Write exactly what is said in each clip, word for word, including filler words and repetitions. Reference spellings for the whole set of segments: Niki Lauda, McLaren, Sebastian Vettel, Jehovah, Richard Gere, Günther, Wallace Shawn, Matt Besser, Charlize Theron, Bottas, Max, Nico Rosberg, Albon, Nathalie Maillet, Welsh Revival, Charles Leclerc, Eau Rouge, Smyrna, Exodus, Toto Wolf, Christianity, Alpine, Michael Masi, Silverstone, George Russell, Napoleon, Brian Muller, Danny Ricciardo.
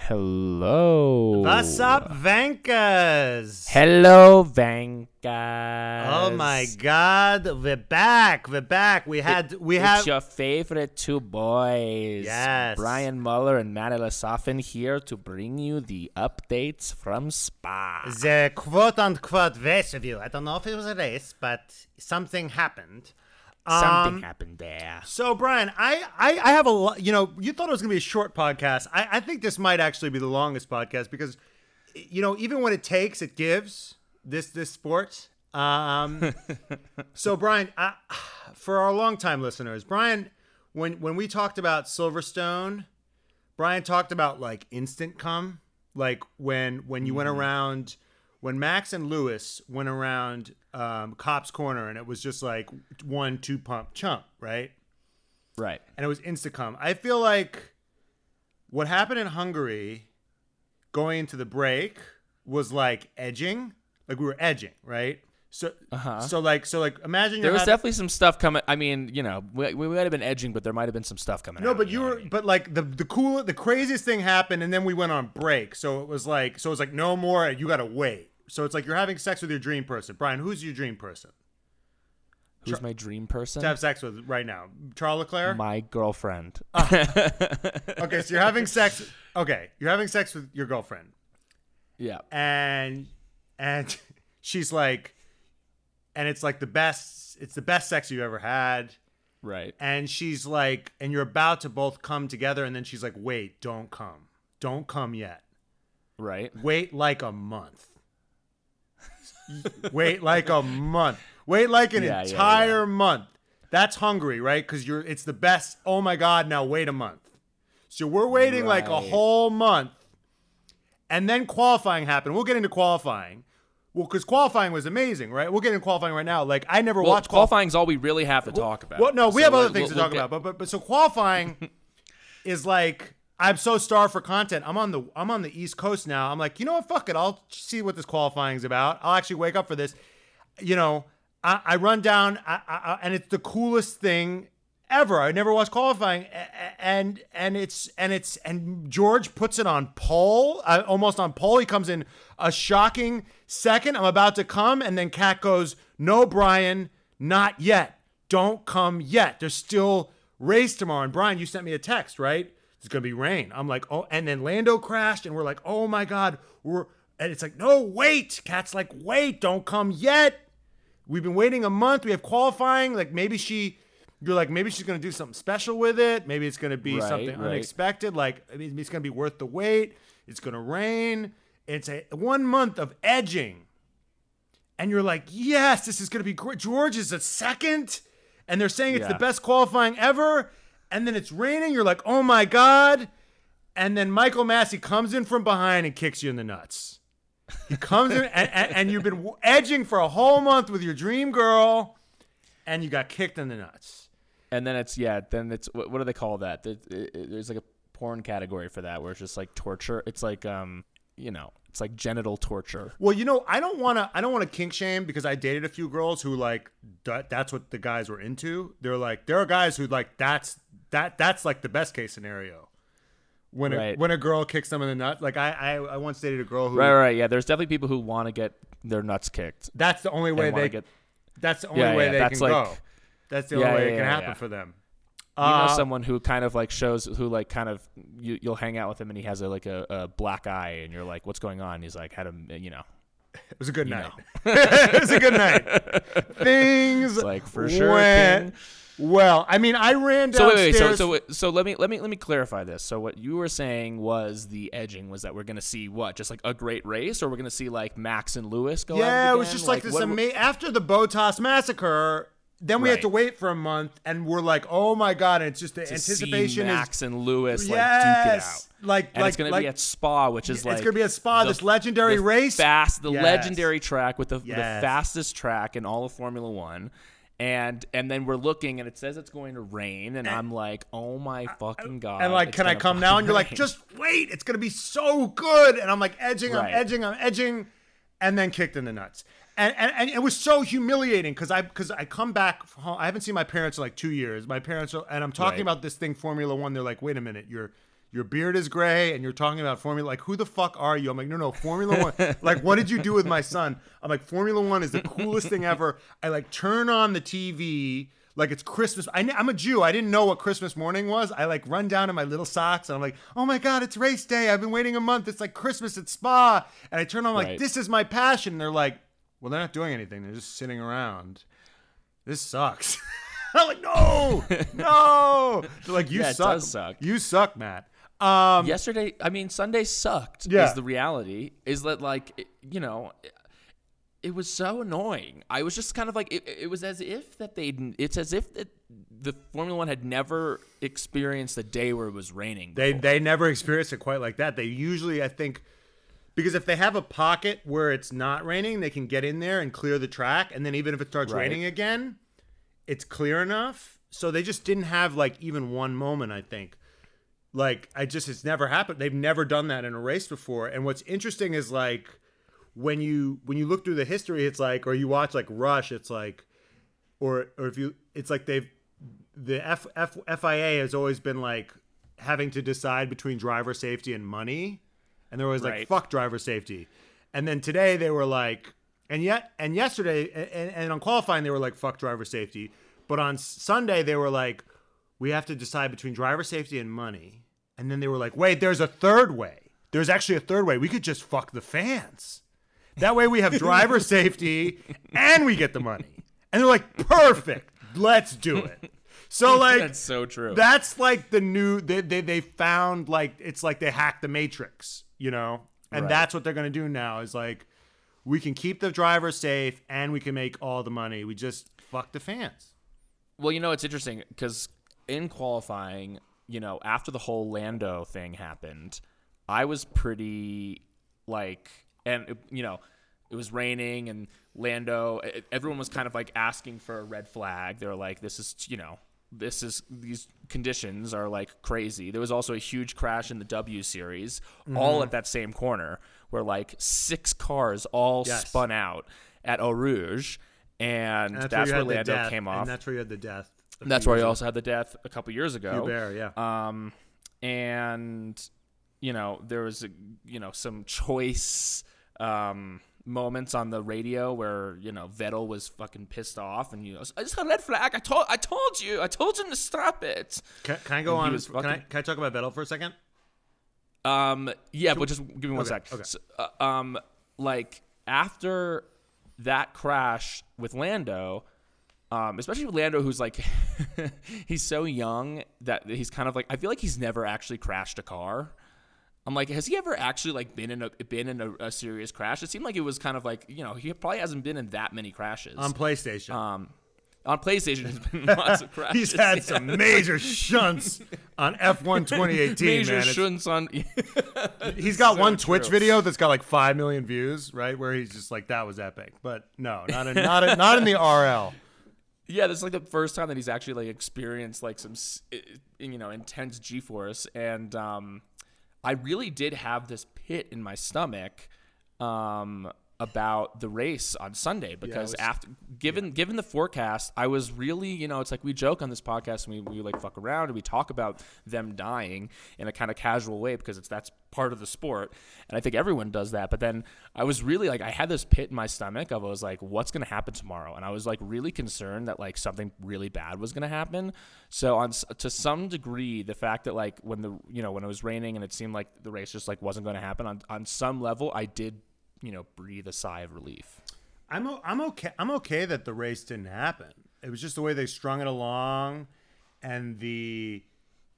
Hello. What's up, Vankas? Hello, Vankas. Oh my God, we're back. We're back. We had it, we have your favorite two boys. Yes. Brian Muller and Manny Lasafen here to bring you the updates from Spa. The quote unquote Vesuvius. I don't know if it was a race, but something happened. Something um, happened there. So, Brian, I, I, I have a lot, you know, you thought it was going to be a short podcast. I, I think this might actually be the longest podcast because, you know, even when it takes, it gives this this sport. Um, so, Brian, I, for our longtime listeners, Brian, when, when we talked about Silverstone, Brian talked about, like, instant cum. Like, when, when you mm. went around... When Max and Lewis went around um, Cops Corner and it was just like one, two pump chump, right? Right. And it was Instacom. I feel like what happened in Hungary going into the break was like edging. Like we were edging, right? So, uh-huh. so like, so like, imagine there was definitely some stuff coming. I mean, you know, we, we might have been edging, but there might have been some stuff coming. No, out, but you were, I mean? But like the the cool, the craziest thing happened, and then we went on break. So it was like, so it was like, no more. You gotta wait. So it's like you're having sex with your dream person, Brian. Who's your dream person? Who's Char- my dream person to have sex with right now? Charles Leclerc, my girlfriend. Uh, okay, so you're having sex. Okay, you're having sex with your girlfriend. Yeah, and and she's like. And it's like the best, it's the best sex you've ever had. Right. And she's like, and you're about to both come together. And then she's like, wait, don't come. Don't come yet. Right. Wait like a month. Wait like a month. Wait like an yeah, entire yeah, yeah. month. That's Hungary, right? Because you're, it's the best. Oh my God, now wait a month. So we're waiting right. like a whole month. And then qualifying happened. We'll get into qualifying. Well, because qualifying was amazing, right? We'll get into qualifying right now. Like, I never well, watched qualifying's qual- all we really have to talk about. Well, no, we so, have other like, things we'll, to talk we'll about, but but but so qualifying is like I'm so starved for content. I'm on the I'm on the East Coast now. I'm like, you know what? Fuck it. I'll see what this qualifying's about. I'll actually wake up for this. You know, I, I run down, I, I, and it's the coolest thing ever. I never watched qualifying, and and it's and it's and George puts it on pole, uh, almost on pole. He comes in a shocking second. I'm about to come, and then Kat goes, "No, Brian, not yet. Don't come yet. There's still race tomorrow." And Brian, you sent me a text, right? It's gonna be rain. I'm like, oh, and then Lando crashed, and we're like, oh my God, we're and it's like, no, wait. Kat's like, wait, don't come yet. We've been waiting a month. We have qualifying. Like maybe she. You're like, maybe she's going to do something special with it. Maybe it's going to be right, something right. unexpected. Like, it's going to be worth the wait. It's going to rain. It's a one month of edging. And you're like, yes, this is going to be great. George is a second. And they're saying it's yeah. the best qualifying ever. And then it's raining. You're like, oh, my God. And then Michael Masi comes in from behind and kicks you in the nuts. He comes in, and, and, and you've been edging for a whole month with your dream girl. And you got kicked in the nuts. And then it's, yeah, then it's, what, what do they call that? There's like a porn category for that where it's just like torture. It's like, um, you know, it's like genital torture. Well, you know, I don't want to, I don't want to kink shame because I dated a few girls who like, that, that's what the guys were into. They're like, there are guys who like, that's, that, that's like the best case scenario. When, right. a, when a girl kicks them in the nuts. Like I, I, I once dated a girl who. Right, right, yeah. There's definitely people who want to get their nuts kicked. That's the only way they get. That's the only yeah, way yeah, they that's can like, go. That's the only yeah, way yeah, it can yeah, happen yeah. for them. You uh, know someone who kind of like shows, who like kind of, you, you'll hang out with him and he has a, like a, a black eye and you're like, what's going on? He's like, had a, you know. It was a good night. It was a good night. Things it's like for sure. Went well, I mean, I ran downstairs. So wait, wait, so, so so let me let me let me clarify this. So what you were saying was the edging was that we're gonna see what, just like a great race, or we're gonna see like Max and Lewis go. Yeah, out it was just like, like this. Ama- after the Bottas massacre. Then we right. had to wait for a month, and we're like, "Oh my god!" And it's just the to anticipation see Max is Max and Lewis, yes, like duke it out. Like, and like, it's going like, to be at Spa, which is it's like it's going to be at Spa, the, this legendary the race, fast, the yes. legendary track with the, yes. the fastest track in all of Formula One, and and then we're looking, and it says it's going to rain, and, and I'm like, "Oh my I, fucking god!" And like, can I come now? Rain. And you're like, "Just wait, it's going to be so good," and I'm like, edging, right. I'm edging, I'm edging, and then kicked in the nuts. And, and and it was so humiliating because I because I come back home, I haven't seen my parents in like two years. My parents are, and I'm talking right. about this thing Formula One. They're like, wait a minute, your your beard is gray and you're talking about Formula. Like, who the fuck are you? I'm like, no, no, Formula One. Like, what did you do with my son? I'm like, Formula One is the coolest thing ever. I like turn on the T V like it's Christmas. I, I'm a Jew. I didn't know what Christmas morning was. I like run down in my little socks and I'm like, oh my god, it's race day. I've been waiting a month. It's like Christmas at Spa. And I turn on like right. this is my passion. And they're like, well, they're not doing anything. They're just sitting around. This sucks. I'm like, no, no. They're like, you yeah, suck. It does suck. You suck, Matt. Um, Yesterday, I mean, Sunday sucked yeah. is the reality. Is that like, you know, it, it was so annoying. I was just kind of like, it, it was as if that they'd, it's as if that the Formula One had never experienced a day where it was raining. Before. They They never experienced it quite like that. They usually, I think, because if they have a pocket where it's not raining, they can get in there and clear the track. And then even if it starts right. raining again, it's clear enough. So they just didn't have like even one moment, I think. Like, I just, it's never happened. They've never done that in a race before. And what's interesting is like when you when you look through the history, it's like, or you watch like Rush, it's like, or or if you, it's like they've, the F, F, F I A has always been like having to decide between driver safety and money. And they're always right. like, fuck driver safety. And then today they were like, and yet, and yesterday, and, and on qualifying, they were like, fuck driver safety. But on Sunday, they were like, we have to decide between driver safety and money. And then they were like, wait, there's a third way. There's actually a third way. We could just fuck the fans. That way we have driver safety and we get the money. And they're like, perfect. Let's do it. So like that's so true. That's like the new they they, they found like it's like they hacked the matrix, you know? And right. that's what they're going to do now is like we can keep the driver safe and we can make all the money. We just fuck the fans. Well, you know, it's interesting cuz in qualifying, you know, after the whole Lando thing happened, I was pretty like and you know, it was raining and Lando everyone was kind of like asking for a red flag. They were like this is, you know, This is these conditions are like crazy. There was also a huge crash in the W series, mm-hmm. all at that same corner, where like six cars all yes. spun out at Eau Rouge, and, and that's, that's where, where Lando death, came off. And that's where you had the death. That's where you also had the death a couple years ago. Bear, yeah. Um, and you know there was a, you know some choice. Um, moments on the radio where you know Vettel was fucking pissed off and you know I just got a red flag I told I told you I told him to stop it can, can I go and on fucking, can, I, can I talk about Vettel for a second um yeah Should but just give me one okay, sec okay. So, uh, um like after that crash with Lando um especially with Lando who's like he's so young that he's kind of like I feel like he's never actually crashed a car I'm like, has he ever actually like been in a been in a, a serious crash? It seemed like it was kind of like you know he probably hasn't been in that many crashes on PlayStation. Um, on PlayStation, there's been lots of crashes. He's had yeah. some major shunts on F one twenty eighteen. Major man. shunts on. He's got so one true. Twitch video that's got like five million views, right? Where he's just like, that was epic. But no, not in, not in, not in the R L. Yeah, this is like the first time that he's actually like experienced like some you know intense G-force and um. I really did have this pit in my stomach um, about the race on Sunday because yeah, was, after given yeah. given the forecast, I was really, you know, it's like we joke on this podcast and we, we like fuck around and we talk about them dying in a kind of casual way because it's that's part of the sport. And I think everyone does that. But then I was really like I had this pit in my stomach of I was like, what's going to happen tomorrow? And I was like really concerned that like something really bad was going to happen. So on to some degree, the fact that like when the you know when it was raining and it seemed like the race just like wasn't going to happen on, on some level, I did you know breathe a sigh of relief. I'm I'm okay. I'm okay that the race didn't happen. It was just the way they strung it along, and the.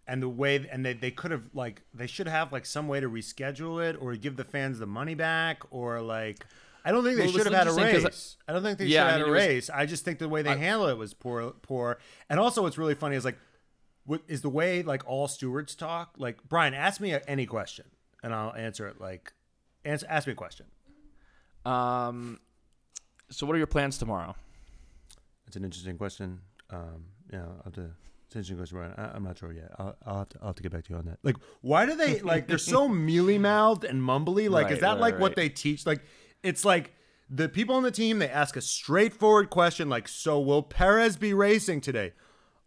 And the way and they, they could have like they should have like some way to reschedule it or give the fans the money back or like I don't think they well, should have had a race. I, I don't think they yeah, should have I mean, had a race. Was, I just think the way they I, handled it was poor. Poor. And also what's really funny is like, what is the way like all stewards talk? Like, Brian, ask me any question and I'll answer it. Like, answer, ask me a question. Um, so what are your plans tomorrow? It's an interesting question. Um, yeah, I'll have to. It's an interesting question, Brian. I, I'm not sure yet. I'll, I'll, have to, I'll have to get back to you on that. Like, why do they like? They're so mealy mouthed and mumbly. Like, right, is that right, like right. what they teach? Like, it's like the people on the team, they ask a straightforward question, like, "So will Perez be racing today?"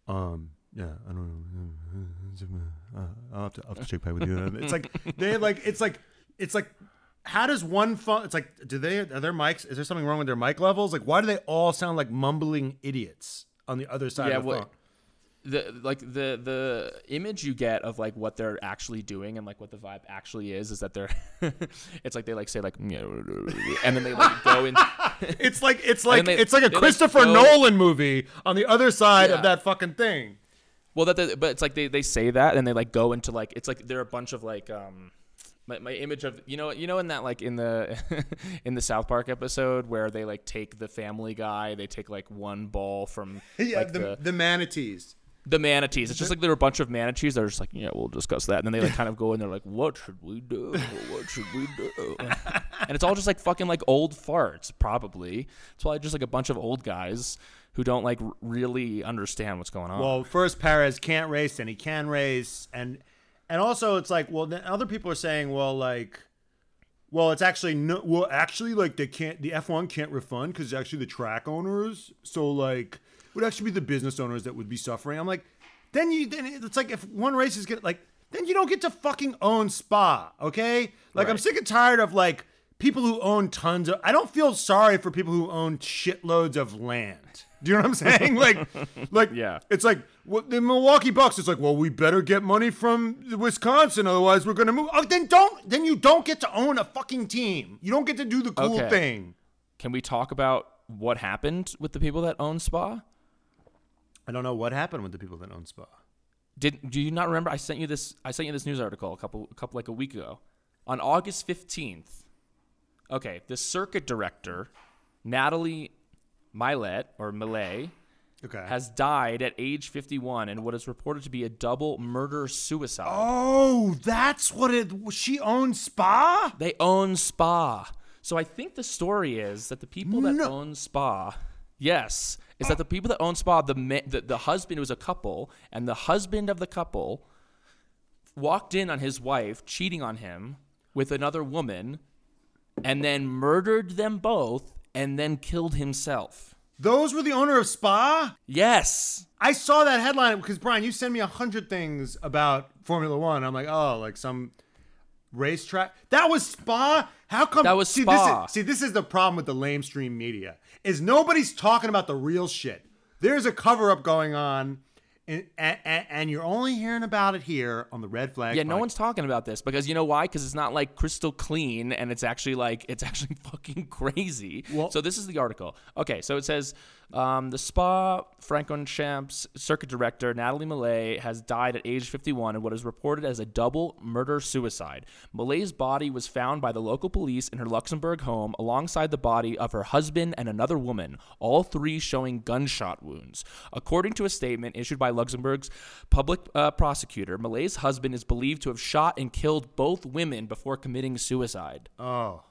Um, yeah, I don't know. I'll have to, I'll have to check back with you. It's like they like. It's like it's like. How does one phone? It's like, do they are their mics? Is there something wrong with their mic levels? Like, why do they all sound like mumbling idiots on the other side yeah, of the well, phone? The like the the image you get of like what they're actually doing and like what the vibe actually is is that they're it's like they like say like and then they like go in it's like it's like they, it's like a Christopher like Nolan movie on the other side yeah. of that fucking thing. Well, that they, but it's like they they say that and they like go into like it's like they're a bunch of like um. My, my image of you know you know in that like in the in the South Park episode where they like take the Family Guy, they take like one ball from yeah, like the, the the manatees the manatees it's just like there were a bunch of manatees that are just like yeah we'll discuss that and then they like kind of go in, they're like what should we do what should we do and it's all just like fucking like old farts probably. It's probably just like a bunch of old guys who don't like really understand what's going on. Well, first Perez can't race and he can race and. And also, it's like, well, then other people are saying, well, like, well, it's actually no, well, actually, like, they can't, the F one can't refund because actually the track owners, so like, it would actually be the business owners that would be suffering. I'm like, then you, then it's like if one race is get like, then you don't get to fucking own Spa, okay? Like, right. I'm sick and tired of like people who own tons of. I don't feel sorry for people who own shitloads of land. Do you know what I'm saying? Like, like yeah. It's like well, the Milwaukee Bucks. It's like, well, we better get money from Wisconsin, otherwise we're gonna move. Oh, then don't. Then you don't get to own a fucking team. You don't get to do the cool okay. thing. Can we talk about what happened with the people that own Spa? I don't know what happened with the people that own Spa. Did do you not remember? I sent you this. I sent you this news article a couple, a couple like a week ago, on August fifteenth. Okay, the circuit director, Nathalie Maillet or Maillet okay. has died at age fifty-one in what is reported to be a double murder-suicide. Oh, that's what it was. She owned Spa? They own Spa. So I think the story is that the people that no. own Spa, yes, is oh. that the people that own Spa, the, the the husband was a couple, and the husband of the couple walked in on his wife, cheating on him with another woman, and then murdered them both. And then killed himself. Those were the owner of Spa? Yes. I saw that headline because, Brian, you send me a hundred things about Formula One. I'm like, oh, like some racetrack. That was Spa? How come? That was see, Spa. This is, see, this is the problem with the lamestream media is nobody's talking about the real shit. There's a cover-up going on. And, and, and you're only hearing about it here on the Red Flag. Yeah, podcast. No one's talking about this because you know why? Because it's not like crystal clean, and it's actually like it's actually fucking crazy. Well, so this is the article. Okay, so it says um, the Spa Francorchamps circuit director Nathalie Maillet has died at age fifty-one in what is reported as a double murder suicide. Millet's body was found by the local police in her Luxembourg home, alongside the body of her husband and another woman, all three showing gunshot wounds, according to a statement issued by Luxembourg's public uh, prosecutor. Millet's husband is believed to have shot and killed both women before committing suicide. Oh.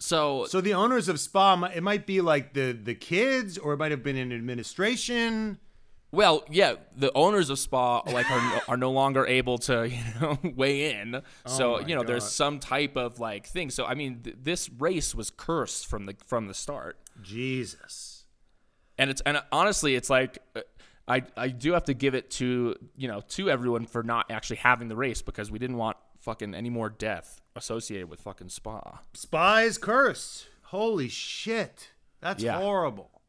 So So the owners of Spa, it might be like the, the kids, or it might have been an administration. Well, yeah, the owners of Spa like are, are no longer able to, you know, weigh in. So, oh you know, God. There's some type of like thing. So, I mean, th- this race was cursed from the from the start. Jesus. And it's and honestly, it's like I I do have to give it to you know to everyone for not actually having the race because we didn't want fucking any more death associated with fucking Spa. Spa is cursed. Holy shit, that's yeah. horrible.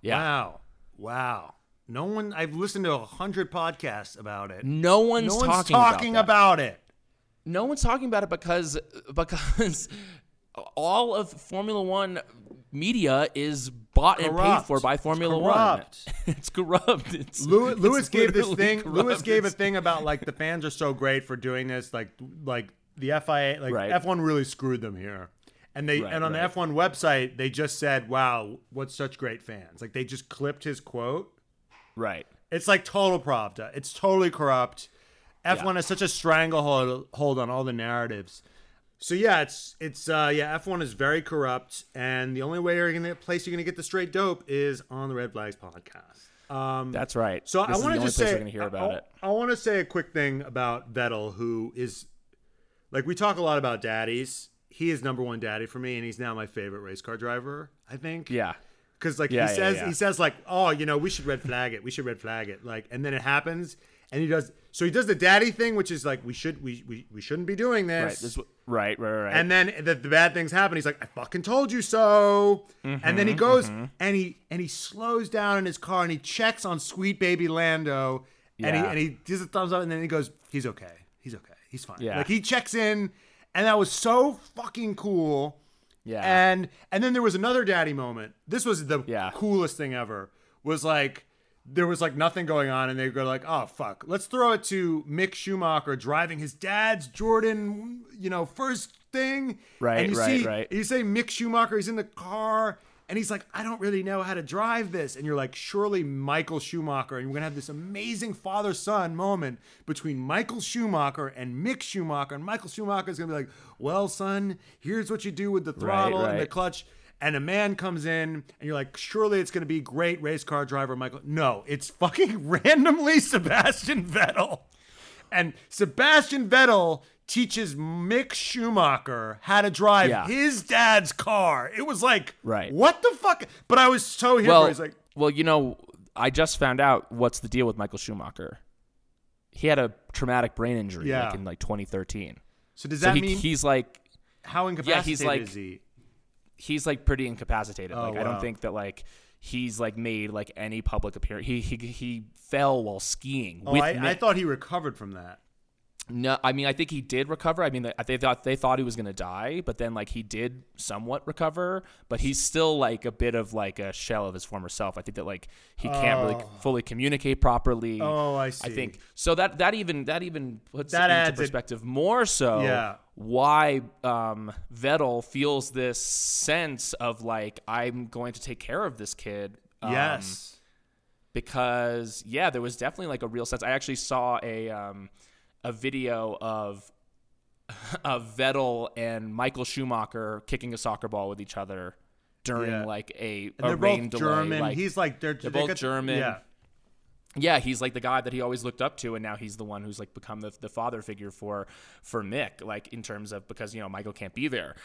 Yeah. Wow. Wow. No one. I've listened to a hundred podcasts about it. No one's, no one's talking, talking about, about it. No one's talking about it because because all of Formula One media is bought corrupt. and paid for by Formula it's corrupt. One. It's corrupt. It's, Lewis, it's Lewis gave this thing. Corrupt. Lewis gave a thing about like the fans are so great for doing this. Like, like the F I A, like right. F one really screwed them here. And they right, and on right. the F one website, they just said, wow, what's such great fans. Like, they just clipped his quote. Right. It's like total Pravda. It's totally corrupt. F one yeah. has such a stranglehold hold on all the narratives. So, yeah, it's it's uh, yeah. F one is very corrupt, and the only way you're gonna place you're gonna get the straight dope is on the Red Flags podcast. Um, That's right. So this I want to just say hear about I, it. I want to say a quick thing about Vettel, who is like we talk a lot about daddies. He is number one daddy for me, and he's now my favorite race car driver. I think. Yeah. Because like yeah, he yeah, says, yeah. he says like, oh, you know, we should red flag it. We should red flag it. Like, and then it happens. And he does so he does the daddy thing, which is like we should we we, we shouldn't be doing this. Right, this right, right, right. And then the, the bad things happen. He's like, I fucking told you so. Mm-hmm, and then he goes mm-hmm. and he and he slows down in his car and he checks on sweet baby Lando yeah. and he and he gives a thumbs up and then he goes, he's okay. He's okay. He's fine. Yeah. Like he checks in, and that was so fucking cool. Yeah. And and then there was another daddy moment. This was the yeah. coolest thing ever. Was like there was like nothing going on, and they go like, "Oh fuck, let's throw it to Mick Schumacher driving his dad's Jordan, you know, first thing." Right, and you right, see, right. You say Mick Schumacher, he's in the car, and he's like, "I don't really know how to drive this," and you're like, "Surely Michael Schumacher," and we're gonna have this amazing father-son moment between Michael Schumacher and Mick Schumacher, and Michael Schumacher is gonna be like, "Well, son, here's what you do with the throttle right, right. and the clutch." And a man comes in, and you're like, surely it's going to be great race car driver Michael. No, it's fucking randomly Sebastian Vettel. And Sebastian Vettel teaches Mick Schumacher how to drive yeah. his dad's car. It was like, right. what the fuck? But I was so here. Well, like, well, you know, I just found out what's the deal with Michael Schumacher. He had a traumatic brain injury yeah. like in like twenty thirteen. So does that so he, mean he's like, how incapacitated yeah, he's like, is he? He's like pretty incapacitated. Oh, like wow. I don't think that like he's like made like any public appearance. He he he fell while skiing. Oh, with I, I thought he recovered from that. No, I mean I think he did recover. I mean they thought they thought he was gonna die, but then like he did somewhat recover. But he's still like a bit of like a shell of his former self. I think that like he can't oh. really fully communicate properly. Oh, I see. I think so that that even that even puts that into perspective it. more so. Yeah. Why um, Vettel feels this sense of like, I'm going to take care of this kid. Um, yes. Because, yeah, there was definitely like a real sense. I actually saw a um, a video of, of Vettel and Michael Schumacher kicking a soccer ball with each other during yeah. like a, and a they're rain both delay. German. Like, he's like, they're, they're they both got, German. Yeah. Yeah, he's like the guy that he always looked up to, and now he's the one who's like become the the father figure for for Mick, like in terms of because you know Michael can't be there.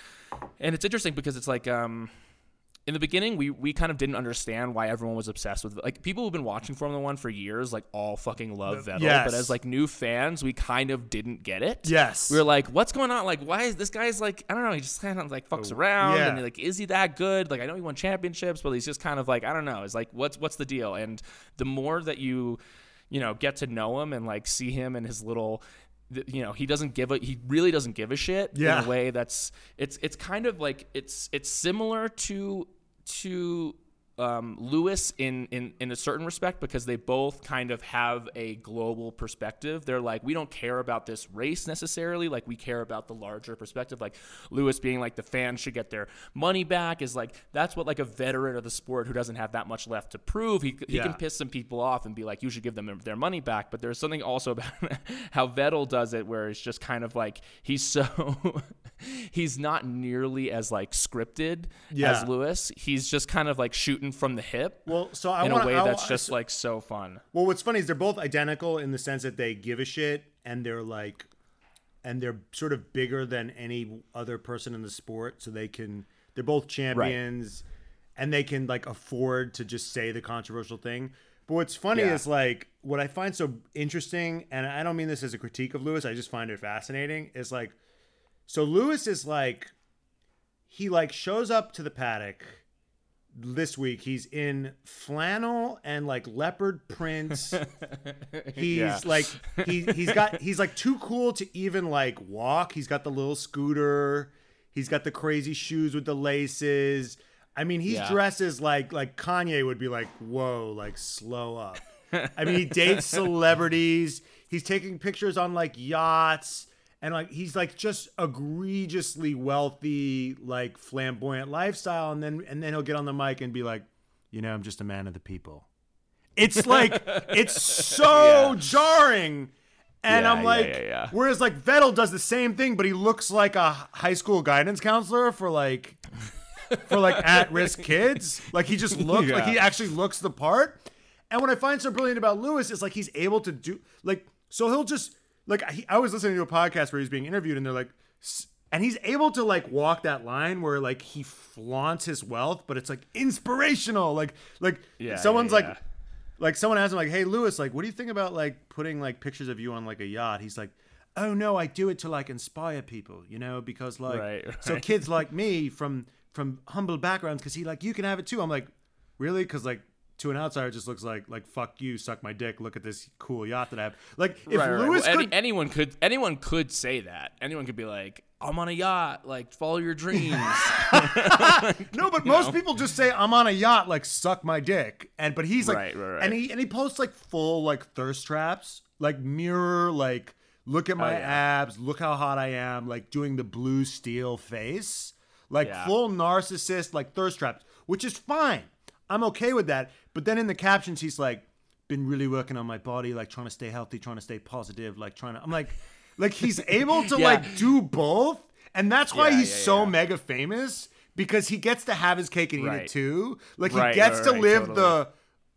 And it's interesting because it's like um, in the beginning we we kind of didn't understand why everyone was obsessed with like people who've been watching Formula One for years like all fucking love Vettel, yes. but as like new fans we kind of didn't get it. Yes, we were like, what's going on? Like, why is this guy's like I don't know? He just kind of like fucks oh, around yeah. and like is he that good? Like I know he won championships, but he's just kind of like I don't know. It's like what's what's the deal? And the more that you you know get to know him and like see him and his little. You know, he doesn't give a, he really doesn't give a shit yeah. in a way that's, it's, it's kind of like, it's, it's similar to, to, um, Lewis in, in, in a certain respect, because they both kind of have a global perspective. They're like, we don't care about this race necessarily. Like we care about the larger perspective. Like Lewis being like the fans should get their money back is like, that's what like a veteran of the sport who doesn't have that much left to prove. He, he yeah. can piss some people off and be like, you should give them their money back. But there's something also about how Vettel does it, where it's just kind of like, he's so, he's not nearly as like scripted yeah. as Lewis. He's just kind of like shooting from the hip. Well, so I in wanna, a way I, that's I, just like so fun. Well, what's funny is they're both identical in the sense that they give a shit and they're like, and they're sort of bigger than any other person in the sport. So they can, they're both champions right. and they can like afford to just say the controversial thing. But what's funny yeah. is like what I find so interesting, and I don't mean this as a critique of Lewis, I just find it fascinating, is like, so Lewis is like, he like shows up to the paddock. This week he's in flannel and like leopard prints. He's yeah. like he he's got he's like too cool to even like walk. He's got the little scooter. He's got the crazy shoes with the laces. I mean, he yeah. dresses like like Kanye would be like, whoa, like slow up. I mean, he dates celebrities. He's taking pictures on like yachts. And like he's like just egregiously wealthy, like flamboyant lifestyle, and then and then he'll get on the mic and be like, you know, I'm just a man of the people. It's like it's so yeah. jarring. And yeah, I'm like, yeah, yeah, yeah. whereas like Vettel does the same thing, but he looks like a high school guidance counselor for like for like at-risk kids. Like he just looks yeah. like he actually looks the part. And what I find so brilliant about Lewis is like he's able to do like so he'll just. Like, he, I was listening to a podcast where he's being interviewed, and they're like, and he's able to, like, walk that line where, like, he flaunts his wealth, but it's, like, inspirational. Like, like yeah, someone's, yeah, yeah. like, like, someone asked him, like, hey, Lewis, like, what do you think about, like, putting, like, pictures of you on, like, a yacht? He's like, oh, no, I do it to, like, inspire people, you know, because, like, right, right. so kids like me from from humble backgrounds, because he, like, you can have it, too. I'm like, really? Because, like, to an outsider, it just looks like like fuck you, suck my dick. Look at this cool yacht that I have. Like if right, Lewis right. Well, could, any, anyone could, anyone could say that. Anyone could be like, I'm on a yacht. Like follow your dreams. No, but you most know? people just say I'm on a yacht. Like suck my dick. And but he's like, right, right, right. and he and he posts like full like thirst traps, like mirror, like look at my oh, yeah. abs, look how hot I am, like doing the blue steel face, like yeah. full narcissist, like thirst traps, which is fine. I'm okay with that. But then in the captions, he's like, been really working on my body, like trying to stay healthy, trying to stay positive, like trying to, I'm like, like he's able to yeah. like do both. And that's why yeah, he's yeah, so yeah. mega famous, because he gets to have his cake and right. eat it too. Like right, he gets right, to right, live totally. the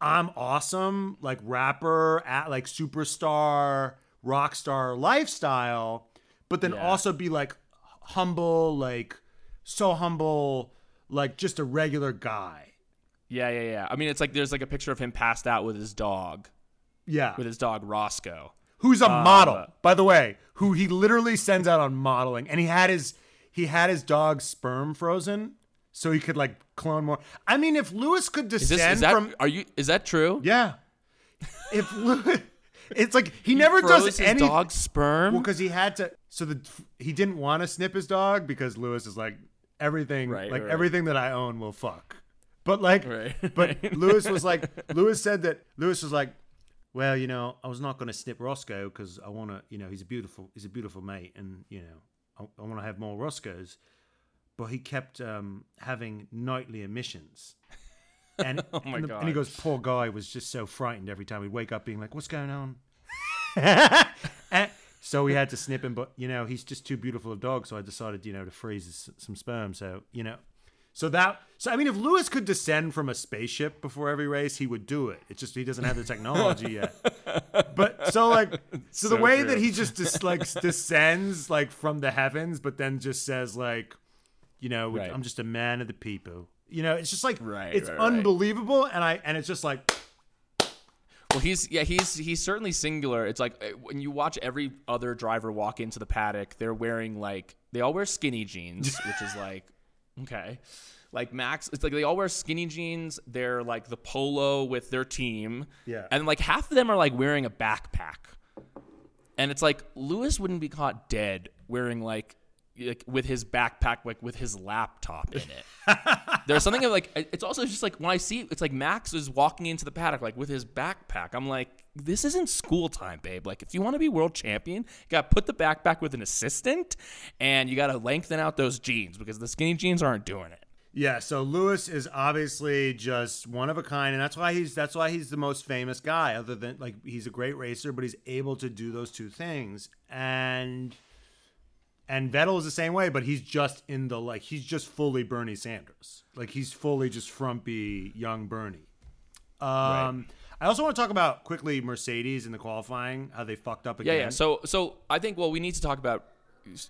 I'm awesome, like rapper, at like superstar, rock star lifestyle, but then yeah. also be like humble, like so humble, like just a regular guy. Yeah, yeah, yeah. I mean, it's like there's like a picture of him passed out with his dog. Yeah. With his dog, Roscoe. Who's a uh, model, by the way, who he literally sends out on modeling. And he had his he had his dog's sperm frozen so he could like clone more. I mean, if Lewis could descend is this, is that, from are you is that true? Yeah. If Lewis, it's like he, he never froze does his any dog's sperm. Well, because he had to so the he didn't want to snip his dog because Lewis is like everything right, like right. everything that I own will fuck. But like, right, but right. Lewis was like, Lewis said that Lewis was like, well, you know, I was not going to snip Roscoe because I want to, you know, he's a beautiful, he's a beautiful mate, and you know, I, I want to have more Roscoes. But he kept um, having nightly emissions, and oh my and, the, God. and he goes, poor guy was just so frightened every time he'd wake up being like, what's going on? And so we had to snip him, but you know, he's just too beautiful a dog, so I decided, you know, to freeze his, some sperm. So you know. So that, so I mean, if Lewis could descend from a spaceship before every race, he would do it. It's just he doesn't have the technology yet. But so like, so, so the way true. that he just dis, like descends like from the heavens, but then just says like, you know, right. I'm just a man of the people. You know, it's just like right, it's right, unbelievable, right. and I and it's just like. Well, he's yeah, he's he's certainly singular. It's like when you watch every other driver walk into the paddock, they're wearing like they all wear skinny jeans, which is like. Okay. Like Max, it's like they all wear skinny jeans. They're like the polo with their team. Yeah. And like half of them are like wearing a backpack. And it's like Lewis wouldn't be caught dead wearing like, like with his backpack, like with his laptop in it. There's something of like, it's also just like when I see, it's like Max is walking into the paddock, like with his backpack. I'm like, this isn't school time, babe. Like if you want to be world champion, you got to put the backpack with an assistant and you got to lengthen out those jeans because the skinny jeans aren't doing it. Yeah. So Lewis is obviously just one of a kind. And that's why he's, that's why he's the most famous guy other than like, he's a great racer, but he's able to do those two things. And, and Vettel is the same way, but he's just in the, like, he's just fully Bernie Sanders. Like he's fully just frumpy young Bernie. Um, right. I also want to talk about quickly Mercedes in the qualifying, how they fucked up again. Yeah, yeah. So, so I think well, we need to talk about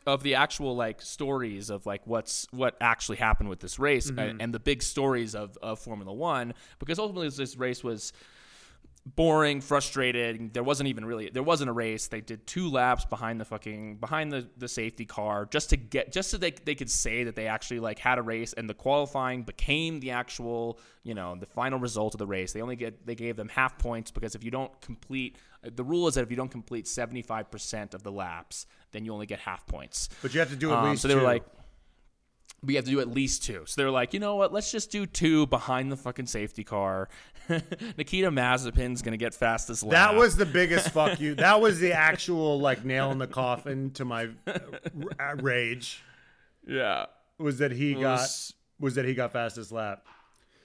of the actual like stories of like what's what actually happened with this race mm-hmm. and, and the big stories of, of Formula One, because ultimately this race was boring, frustrated. There wasn't even really there wasn't a race. They did two laps behind the fucking behind the, the safety car just to get just so they they could say that they actually like had a race, and the qualifying became the actual, you know, the final result of the race. They only get they gave them half points because if you don't complete the rule is that if you don't complete seventy-five percent of the laps, then you only get half points. But you have to do at um, least so they two. were like we have to do at least two. So they're like, you know what? Let's just do two behind the fucking safety car. Nikita Mazepin's going to get fastest lap. That was the biggest fuck you. That was the actual like nail in the coffin to my r- rage. Yeah. Was that he was, got was that he got fastest lap.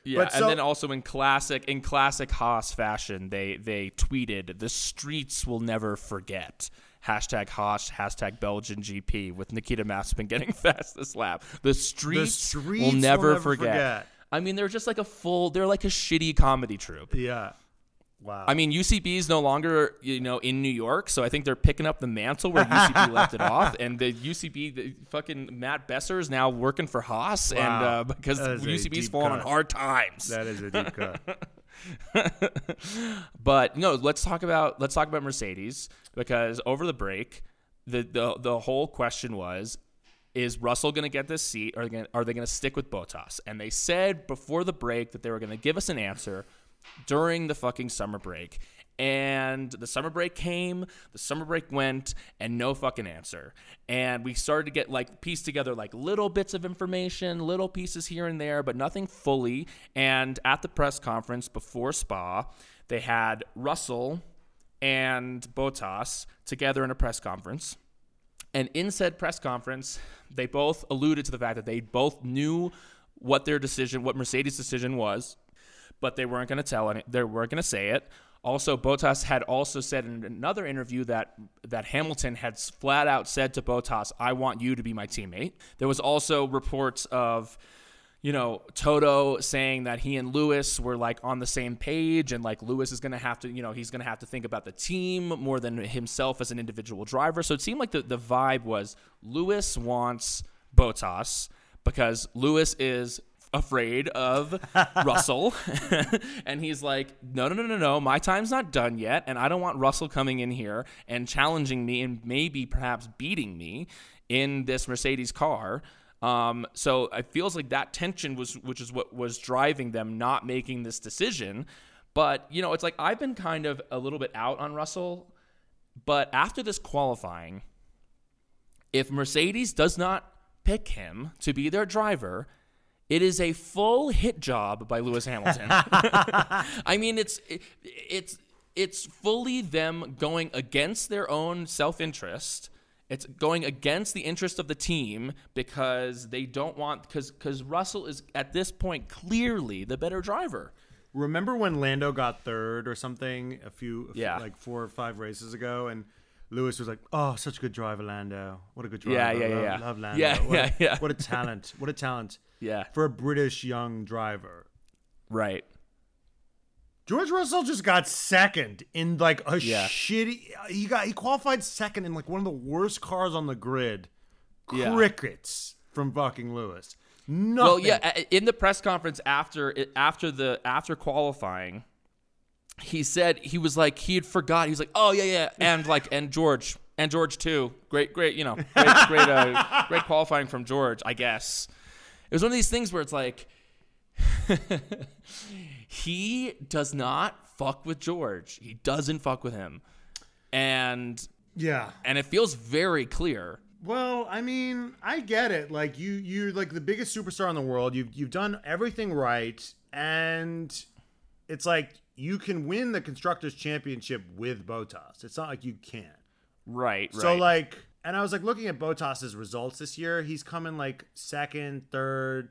Yeah, but and so, then also in classic in classic Haas fashion, they they tweeted, "The streets will never forget." Hashtag Haas, hashtag Belgian G P with Nikita Mazepin getting fastest lap. The streets, the streets will never, will never forget. forget. I mean, they're just like a full, they're like a shitty comedy troupe. Yeah. Wow. I mean, U C B is no longer, you know, in New York, so I think they're picking up the mantle where U C B left it off. And the U C B, the fucking Matt Besser is now working for Haas, wow. and uh, because U C B's falling on hard times. That is a deep cut. But no, let's talk about let's talk about Mercedes, because over the break, the the, the whole question was, is Russell going to get this seat? Or are they gonna, are they going to stick with Bottas? And they said before the break that they were going to give us an answer during the fucking summer break. And the summer break came, the summer break went, and no fucking answer. And we started to get like piece together like little bits of information, little pieces here and there, but nothing fully. And at the press conference before Spa, they had Russell and Bottas together in a press conference. And in said press conference, they both alluded to the fact that they both knew what their decision, what Mercedes' decision was, but they weren't going to tell it. They weren't going to say it. Also, Bottas had also said in another interview that that Hamilton had flat out said to Bottas, "I want you to be my teammate." There was also reports of, you know, Toto saying that he and Lewis were like on the same page, and like Lewis is going to have to, you know, he's going to have to think about the team more than himself as an individual driver. So it seemed like the, the vibe was Lewis wants Bottas because Lewis is afraid of Russell. And he's like, no, no, no, no, no. My time's not done yet. And I don't want Russell coming in here and challenging me and maybe perhaps beating me in this Mercedes car. Um, so it feels like that tension was, which is what was driving them not making this decision. But, you know, it's like, I've been kind of a little bit out on Russell, but after this qualifying, if Mercedes does not pick him to be their driver, it is a full hit job by Lewis Hamilton. I mean, it's it, it's it's fully them going against their own self-interest. It's going against the interest of the team because they don't want because because Russell is at this point clearly the better driver. Remember when Lando got third or something a few, a few yeah. like four or five races ago, and Lewis was like, "Oh, such a good driver, Lando. What a good driver. Yeah, yeah, love, yeah. Love Lando. Yeah, what, yeah, yeah. What a talent. What a talent." Yeah. For a British young driver. Right. George Russell just got second in like a yeah. shitty he got he qualified second in like one of the worst cars on the grid. Crickets yeah. from fucking Lewis. Nothing. Well, yeah, in the press conference after after the after qualifying, he said he was like he had forgot. He was like, "Oh, yeah, yeah." And like and George and George too. Great great, you know, great great uh, great qualifying from George, I guess. It was one of these things where it's like, he does not fuck with George. He doesn't fuck with him. And yeah, and it feels very clear. Well, I mean, I get it. Like you, you're like the biggest superstar in the world. You've, you've done everything right. And it's like, you can win the Constructors' Championship with Bottas. It's not like you can't. Right. Right. So like, and I was like looking at Bottas's results this year. He's coming like second, third,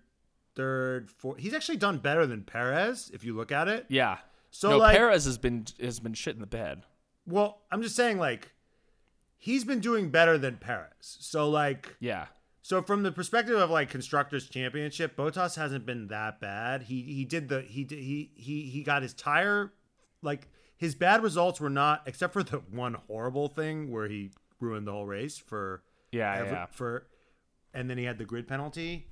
third, fourth. He's actually done better than Perez if you look at it. Yeah. So no, like, Perez has been has been shit in the bed. Well, I'm just saying like he's been doing better than Perez. So like yeah. So from the perspective of like Constructors' Championship, Bottas hasn't been that bad. He he did the he did, he he he got his tire like his bad results were not except for the one horrible thing where he ruined the whole race for yeah, every, yeah for and then he had the grid penalty,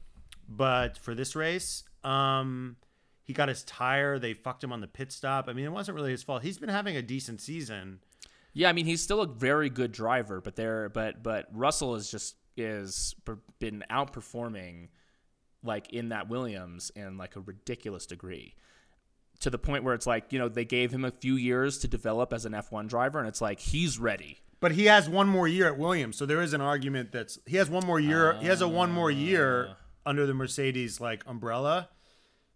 but for this race um he got his tire, they fucked him on the pit stop. I mean, it wasn't really his fault. He's been having a decent season. Yeah, I mean, he's still a very good driver, but there but but Russell is just is been outperforming like in that Williams in like a ridiculous degree, to the point where it's like, you know, they gave him a few years to develop as an F one driver, and it's like he's ready. But he has one more year at Williams, so there is an argument that's he has one more year. Uh, he has a one more year under the Mercedes like umbrella.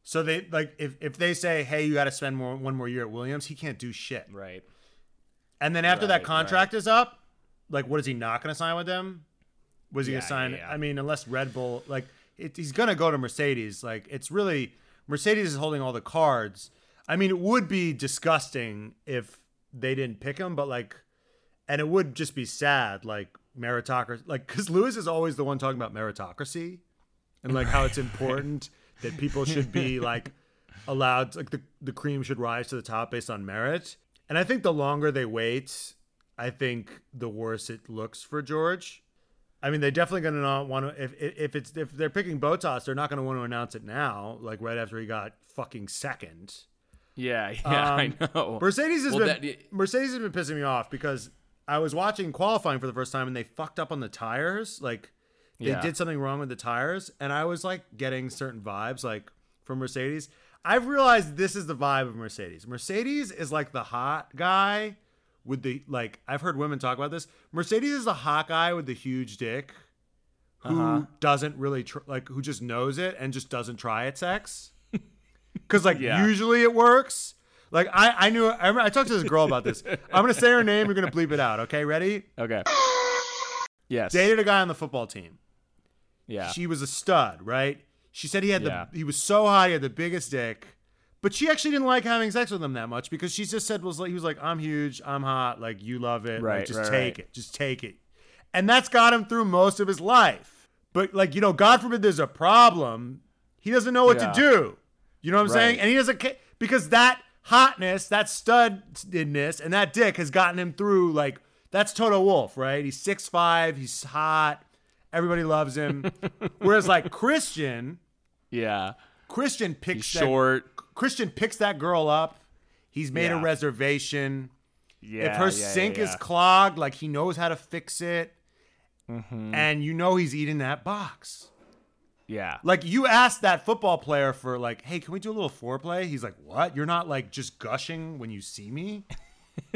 So they like if, if they say, hey, you got to spend more one more year at Williams, he can't do shit. Right. And then after right, that contract right. is up, like, what is he not going to sign with them? Was he yeah, going to sign? Yeah, yeah. I mean, unless Red Bull, like, it, he's going to go to Mercedes. Like, it's really, Mercedes is holding all the cards. I mean, it would be disgusting if they didn't pick him, but like, and it would just be sad, like, meritocracy, like, because Lewis is always the one talking about meritocracy and like how it's important that people should be like allowed, like the, the cream should rise to the top based on merit. And I think the longer they wait, I think the worse it looks for George. I mean, they're definitely going to not want to, if if it's if they're picking Bottas, they're not going to want to announce it now, like right after he got fucking second. Yeah, yeah, um, I know. Mercedes has well, been that, Mercedes has been pissing me off because I was watching qualifying for the first time and they fucked up on the tires. Like they yeah. did something wrong with the tires, and I was like getting certain vibes like from Mercedes. I've realized this is the vibe of Mercedes. Mercedes is like the hot guy with the, like, I've heard women talk about this. Mercedes is the hot guy with the huge dick who uh-huh. doesn't really, tr- like, who just knows it and just doesn't try at sex. Because, like, yeah. usually it works. Like, I, I knew, I, remember, I talked to this girl about this. I'm going to say her name. You're going to bleep it out. Okay, ready? Okay. Yes. Dated a guy on the football team. Yeah. She was a stud, right? She said he had yeah. the he was so hot, he had the biggest dick, but she actually didn't like having sex with him that much because she just said was like he was like, I'm huge, I'm hot, like you love it, right? Like, just right, take right. it, just take it, and that's got him through most of his life. But like you know, God forbid there's a problem, he doesn't know what yeah. to do. You know what I'm right. saying? And he doesn't ca- because that hotness, that studness, and that dick has gotten him through. Like that's Toto Wolf, right? He's six five, he's hot, everybody loves him. Whereas like Christian. Yeah, Christian picks that, short. Christian picks that girl up. He's made yeah. a reservation. Yeah, if her yeah, sink yeah, yeah. is clogged, like he knows how to fix it, mm-hmm. and you know he's eating that box. Yeah, like you asked that football player for like, hey, can we do a little foreplay? He's like, what? You're not like just gushing when you see me.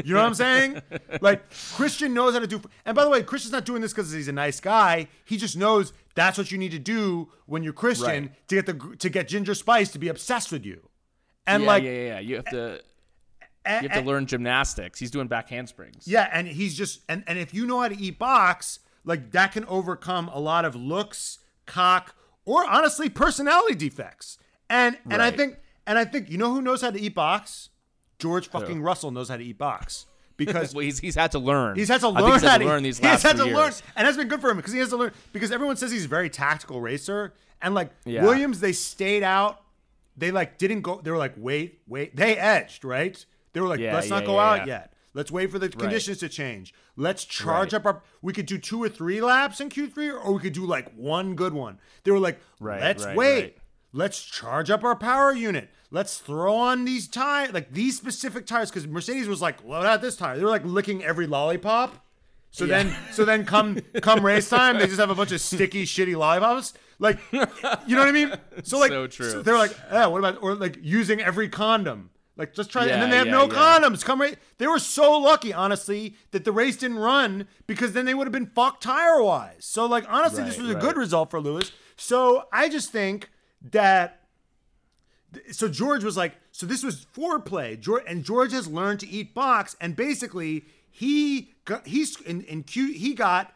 You know what I'm saying? Like Christian knows how to do. And by the way, Christian's not doing this because he's a nice guy. He just knows that's what you need to do when you're Christian right. to get the to get Ginger Spice to be obsessed with you. And yeah, like, yeah, yeah, yeah, you have to and, you have to and, learn gymnastics. He's doing back handsprings. Yeah, and he's just and and if you know how to eat box, like that can overcome a lot of looks, cock, or honestly personality defects. And and right. I think and I think you know who knows how to eat box? George fucking Who? Russell knows how to eat box because well, he's he's had to learn. He's had to learn he's had how to learn these last years. He's had to years. learn, and that's been good for him because he has to learn. Because everyone says he's a very tactical racer, and like yeah. Williams, they stayed out. They like didn't go. They were like, wait, wait. They edged, right? They were like, yeah, let's yeah, not go yeah, out yeah. yet. Let's wait for the conditions right. to change. Let's charge right. up our. We could do two or three laps in Q three, or we could do like one good one. They were like, right, let's right, wait. Right. Let's charge up our power unit. Let's throw on these tires, like these specific tires, because Mercedes was like, load out this tire. They were like licking every lollipop. So yeah. then, so then come come race time, they just have a bunch of sticky, shitty lollipops. Like, you know what I mean? So like, so true. So they're like, yeah, what about or like using every condom? Like just try, yeah, and then they have yeah, no yeah. condoms. Come race. They were so lucky, honestly, that the race didn't run because then they would have been fucked tire wise. So like, honestly, right, this was right. a good result for Lewis. So I just think that. So George was like, so this was foreplay, George, and George has learned to eat box, and basically he got, he's in, in Q, he got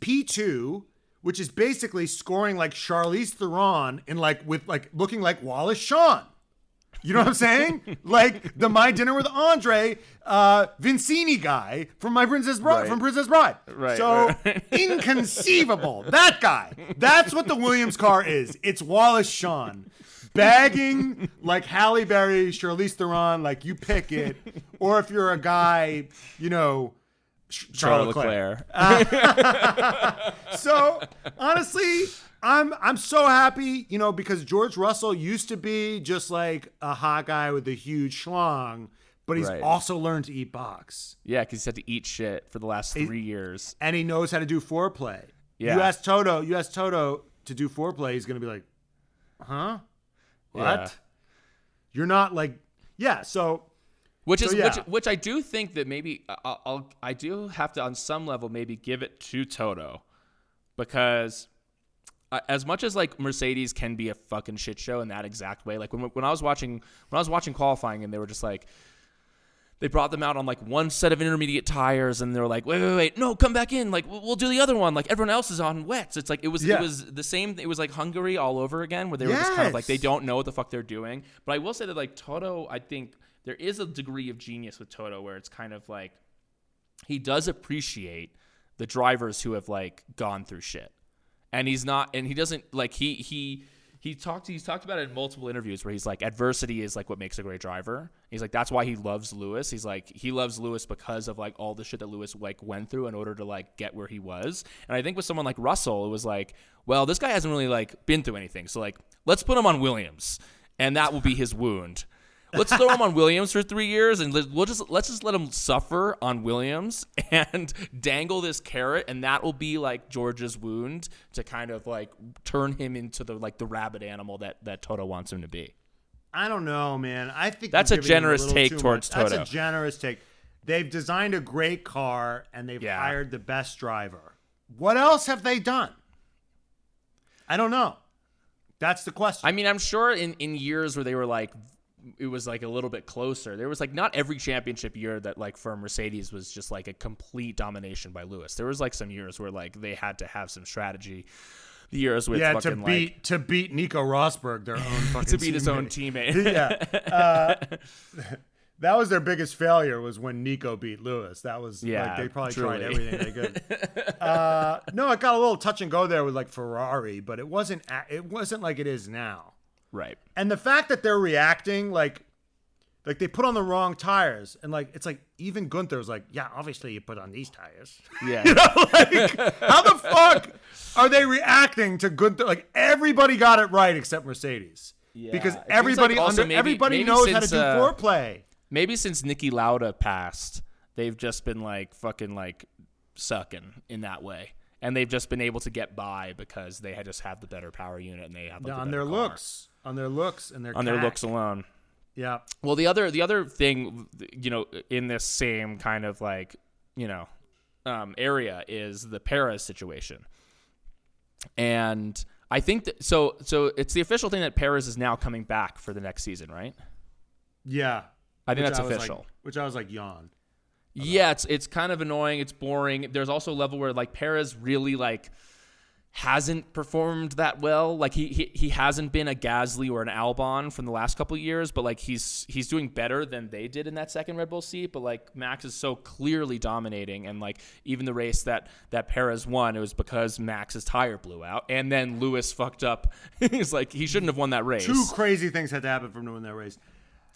P two, which is basically scoring like Charlize Theron in like with like looking like Wallace Shawn. You know what I'm saying? Like the My Dinner with Andre uh, Vincini guy from My Princess Bride. Right. From Princess Bride. Right, so right. inconceivable. That guy. That's what the Williams car is. It's Wallace Shawn. Bagging like Halle Berry, Charlize Theron, like you pick it. Or if you're a guy, you know, Charles Leclerc. Uh, so honestly, I'm I'm so happy, you know, because George Russell used to be just like a hot guy with a huge schlong, but he's right. also learned to eat box. Yeah, because he's had to eat shit for the last three he, years, and he knows how to do foreplay. Yeah, you ask Toto, you ask Toto to do foreplay, he's gonna be like, huh? What? Yeah. You're not like, yeah. So, which is so yeah. which, which I do think that maybe I'll, I'll I do have to on some level maybe give it to Toto because as much as like Mercedes can be a fucking shit show in that exact way, like when when I was watching when I was watching qualifying, and they were just like, they brought them out on like one set of intermediate tires, and they were like, wait, wait, wait, no, come back in, like we'll, we'll do the other one, like everyone else is on wets. It's like it was yeah. it was the same. It was like Hungary all over again, where they were yes. just kind of like they don't know what the fuck they're doing. But I will say that like Toto, I think there is a degree of genius with Toto where it's kind of like he does appreciate the drivers who have like gone through shit. And he's not, and he doesn't like, he, he, he talked, he's talked about it in multiple interviews where he's like, adversity is like what makes a great driver. He's like, that's why he loves Lewis. He's like, he loves Lewis because of like all the shit that Lewis like went through in order to like get where he was. And I think with someone like Russell, it was like, well, this guy hasn't really like been through anything. So like, let's put him on Williams and that will be his wound. Let's throw him on Williams for three years, and we'll just let's just let him suffer on Williams and dangle this carrot, and that will be like George's wound to kind of like turn him into the like the rabid animal that that Toto wants him to be. I don't know, man. I think that's a generous take towards Toto. That's a generous take. They've designed a great car, and they've yeah. hired the best driver. What else have they done? I don't know. That's the question. I mean, I'm sure in in years where they were like, it was like a little bit closer. There was like not every championship year that like for Mercedes was just like a complete domination by Lewis. There was like some years where like they had to have some strategy. The years with yeah fucking to beat like, to beat Nico Rosberg, their own fucking to beat teammate. his own teammate. yeah, uh, that was their biggest failure was when Nico beat Lewis. That was yeah, like they probably truly. tried everything they could. Uh, no, it got a little touch and go there with like Ferrari, but it wasn't it wasn't like it is now. Right. And the fact that they're reacting like like they put on the wrong tires, and like it's like even Günther was like, yeah, obviously you put on these tires. Yeah. You know, like how the fuck are they reacting to Günther? Like everybody got it right except Mercedes. Yeah. Because everybody like under, maybe, everybody maybe knows since, how to do uh, foreplay. Maybe since Niki Lauda passed, they've just been like fucking like sucking in that way. And they've just been able to get by because they had just have the better power unit, and they have like, yeah, the on their car. looks. On their looks and their on cack. their looks alone. Yeah. Well, the other the other thing, you know, in this same kind of like, you know, um, area is the Perez situation. And I think that so so it's the official thing that Perez is now coming back for the next season, right? Yeah. I think which that's I official. Like, which I was like, yawn. Okay. Yeah, it's it's kind of annoying. It's boring. There's also a level where like Perez really like hasn't performed that well. Like he, he he hasn't been a Gasly or an Albon from the last couple of years, but like he's he's doing better than they did in that second Red Bull seat. But like Max is so clearly dominating, and like even the race that that Perez won, it was because Max's tire blew out, and then Lewis fucked up. He's like, he shouldn't have won that race. Two crazy things had to happen for him to win that race.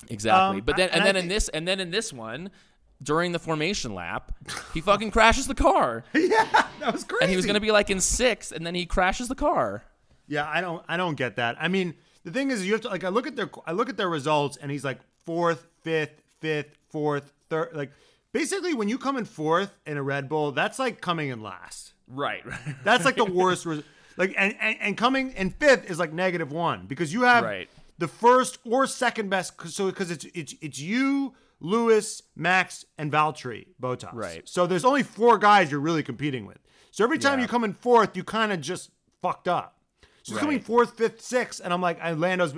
Exactly. Um, but then I, and, and then think- in this and then in this one, during the formation lap, he fucking crashes the car. Yeah, that was crazy. And he was going to be like in sixth, and then he crashes the car. Yeah, I don't, I don't get that. I mean, the thing is, you have to like, I look at their, I look at their results, and he's like fourth, fifth, fifth, fourth, third. Like, basically, when you come in fourth in a Red Bull, that's like coming in last. Right. right. That's like the worst. Res- like, and, and and coming in fifth is like negative one because you have right. the first or second best. So because it's it's it's you, Lewis, Max, and Valtteri Bottas. Right. So there's only four guys you're really competing with. So every time yeah. you come in fourth, you kind of just fucked up. So right. coming fourth, fifth, sixth, and I'm like, I Lando's.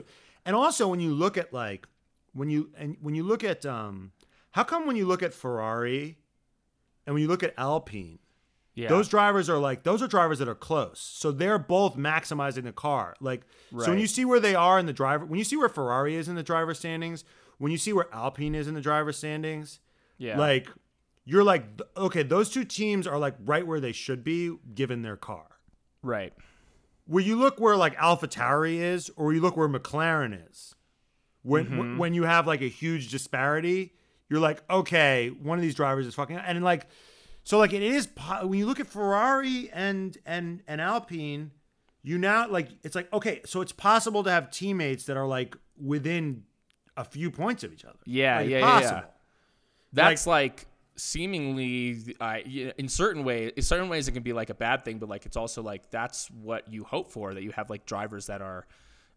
And also when you look at like, when you and when you look at um, how come when you look at Ferrari, and when you look at Alpine, yeah. those drivers are like those are drivers that are close. So they're both maximizing the car. Like right. so when you see where they are in the driver, when you see where Ferrari is in the driver standings. When you see where Alpine is in the driver's standings, yeah. like you're like, okay, those two teams are like right where they should be given their car. Right. Where you look where like Alpha Tauri is, or you look where McLaren is, when mm-hmm. w- when you have like a huge disparity, you're like, okay, one of these drivers is fucking, and like, so like it is when you look at Ferrari and and and Alpine, you now like it's like okay, so it's possible to have teammates that are like within a few points of each other. Yeah, like, yeah, yeah, yeah. That's like, like seemingly, I uh, in certain ways, in certain ways, it can be like a bad thing, but like it's also like that's what you hope for, that you have like drivers that are,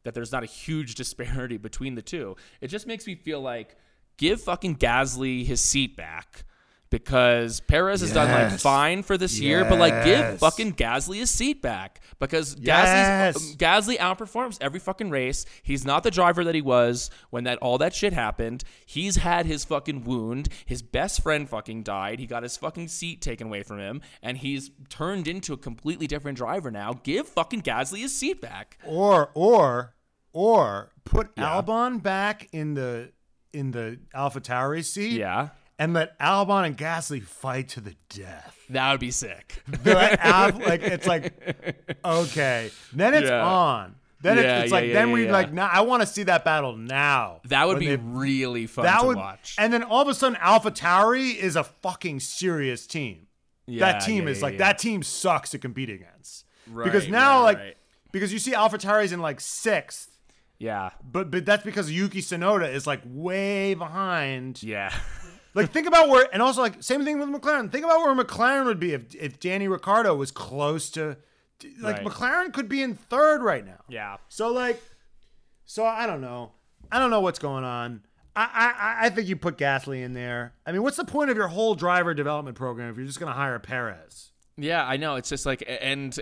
that there's not a huge disparity between the two. It just makes me feel like give fucking Gasly his seat back. because Perez yes. has done like fine for this yes. year, but like give fucking Gasly his seat back because yes. Gasly's, Gasly outperforms every fucking race. He's not the driver that he was when that all that shit happened. He's had his fucking wound. His best friend fucking died. He got his fucking seat taken away from him, and he's turned into a completely different driver now. Give fucking Gasly his seat back. Or or or put yeah. Albon back in the in the Alpha Tauri seat. Yeah. And let Albon and Gasly fight to the death. That would be sick. Al- like it's like, okay, then it's yeah. on. Then yeah, it's, it's yeah, like yeah, then yeah, we yeah. like now. I want to see that battle now. That would be they, really fun that to would, watch. And then all of a sudden, Alpha Tauri is a fucking serious team. Yeah, that team yeah, is yeah, like yeah. that team sucks to compete against. Right, because now right, like right. because you see Alpha Tauri's in like sixth. Yeah, but but that's because Yuki Tsunoda is like way behind. Yeah. Like, think about where, and also, like, same thing with McLaren. Think about where McLaren would be if if Danny Ricciardo was close to, like, right. McLaren could be in third right now. Yeah. So, like, so I don't know. I don't know what's going on. I, I, I think you put Gasly in there. I mean, what's the point of your whole driver development program if you're just going to hire Perez? Yeah, I know. It's just like, and...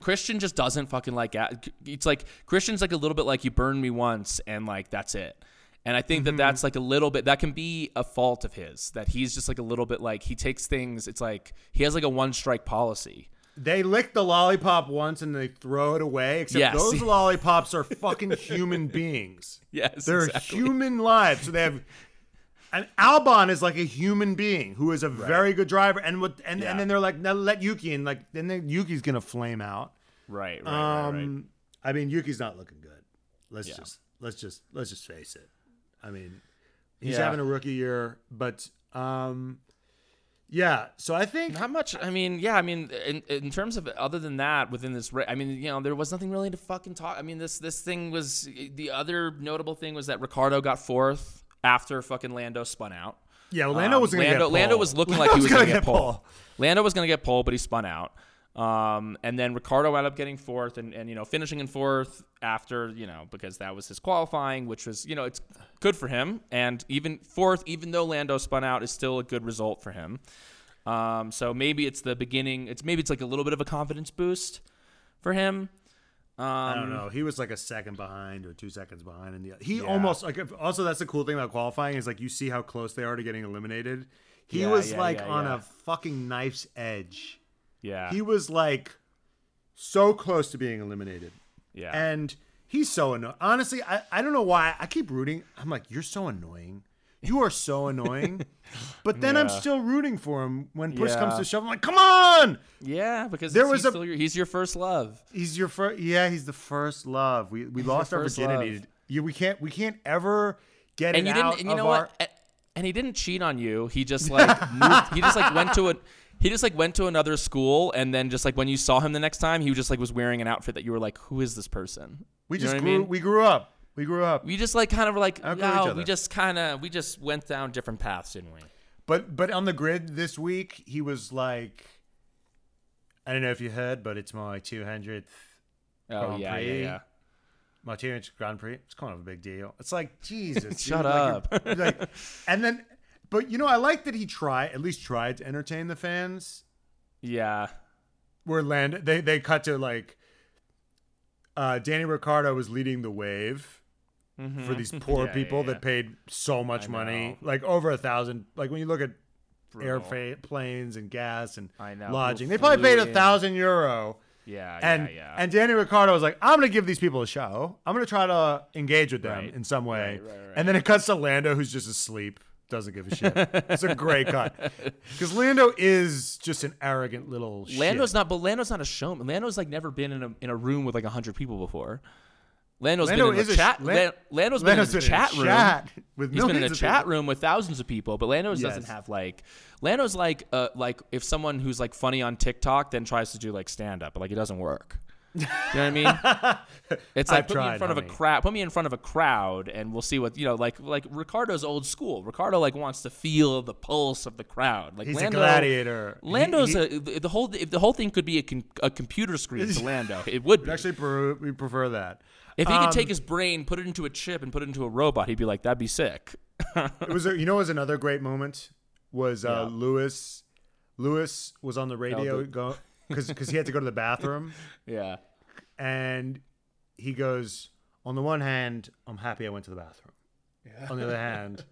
Christian just doesn't fucking like, it's like, Christian's like a little bit like, you burned me once, and, like, that's it. And I think mm-hmm. that that's like a little bit, that can be a fault of his, that he's just like a little bit like he takes things. It's like he has like a one strike policy. They lick the lollipop once and they throw it away. Except yes. those lollipops are fucking human beings. Yes, they're exactly. human lives. So they have, and Albon is like a human being who is a right. very good driver. And what and, yeah. and then they're like, now let Yuki in. Like, and then Yuki's going to flame out. Right, right, um, right, right. I mean, Yuki's not looking good. Let's yeah. just, let's just, let's just face it. I mean, he's yeah. having a rookie year, but um, yeah. So I think not much. I mean, yeah. I mean, in, in terms of other than that, within this, I mean, you know, there was nothing really to fucking talk. I mean, this this thing was the other notable thing was that Ricardo got fourth after fucking Lando spun out. Yeah, well, Lando um, was going to get pole. Lando was looking Lando like he was going to get pole. pole. Lando was going to get pole, but he spun out. Um, and then Ricardo wound up getting fourth and, and, you know, finishing in fourth after, you know, because that was his qualifying, which was, you know, it's good for him. And even fourth, even though Lando spun out, is still a good result for him. Um, so maybe it's the beginning. It's maybe it's like a little bit of a confidence boost for him. Um, I don't know. He was like a second behind or two seconds behind. And the he yeah. almost like, also that's the cool thing about qualifying is like, you see how close they are to getting eliminated. He yeah, was yeah, like yeah, on yeah. a fucking knife's edge. Yeah. He was like so close to being eliminated. Yeah. And he's so annoying. Honestly, I, I don't know why. I keep rooting. I'm like, you're so annoying. You are so annoying. But then yeah. I'm still rooting for him when push yeah. comes to shove. I'm like, come on. Yeah, because there was he's, a, still your, he's your first love. He's your first. Yeah, he's the first love. We we he's lost our virginity. Yeah, we can't we can't ever get and it you out didn't, and you know our- what? And he didn't cheat on you. He just like moved. He just like went to a. He just like went to another school, and then just like when you saw him the next time, he just like was wearing an outfit that you were like, "Who is this person?" We just you know grew, I mean? we grew up. We grew up. We just like kind of were like, "Wow, we just kind of we just went down different paths, didn't we?" But but on the grid this week, he was like, "I don't know if you heard, but it's my two hundredth oh, Grand yeah, Prix. Yeah, yeah. My two hundredth Grand Prix. It's kind of a big deal. It's like Jesus, shut up." Like, you're, you're like, and then. But, you know, I like that he tried, at least tried to entertain the fans. Yeah. Where Lando, they, they cut to, like, uh, Danny Ricciardo was leading the wave mm-hmm. for these poor yeah, people yeah, yeah. that paid so much I money. Know. Like, over a thousand. Like, when you look at airplanes and gas and I know. lodging, they probably paid a thousand euro. Yeah, and, yeah, yeah. And Danny Ricciardo was like, I'm going to give these people a show. I'm going to try to engage with them right. in some way. Right, right, right. And then it cuts to Lando, who's just asleep. Doesn't give a shit. It's a great cut because Lando is just an arrogant little. Lando's shit. not, but Lando's not a showman. Lando's like never been in a in a room with like a hundred people before. Lando's Lando been in a, a chat. Sh- Lan- Lando's, Lando's been in a chat room. Chat with He's been in a chat people. room with thousands of people, but Lando's yes. doesn't have like. Lando's like uh like if someone who's like funny on TikTok then tries to do like stand up, but like it doesn't work. You know what I mean? It's like I've put tried, me in front honey. of a crowd. Put me in front of a crowd, and we'll see what you know. Like like Ricardo's old school. Ricardo like wants to feel the pulse of the crowd. Like he's Lando, a gladiator. Lando's he, he, a, the whole. If the whole thing could be a, con, a computer screen to Lando, it would be. Actually, per, we prefer that. If he um, could take his brain, put it into a chip, and put it into a robot, he'd be like, "That'd be sick." It was a, you know, it was another great moment was uh, yeah. Lewis. Lewis was on the radio go because because he had to go to the bathroom. Yeah, and he goes, on the one hand, I'm happy I went to the bathroom. Yeah. On the other hand,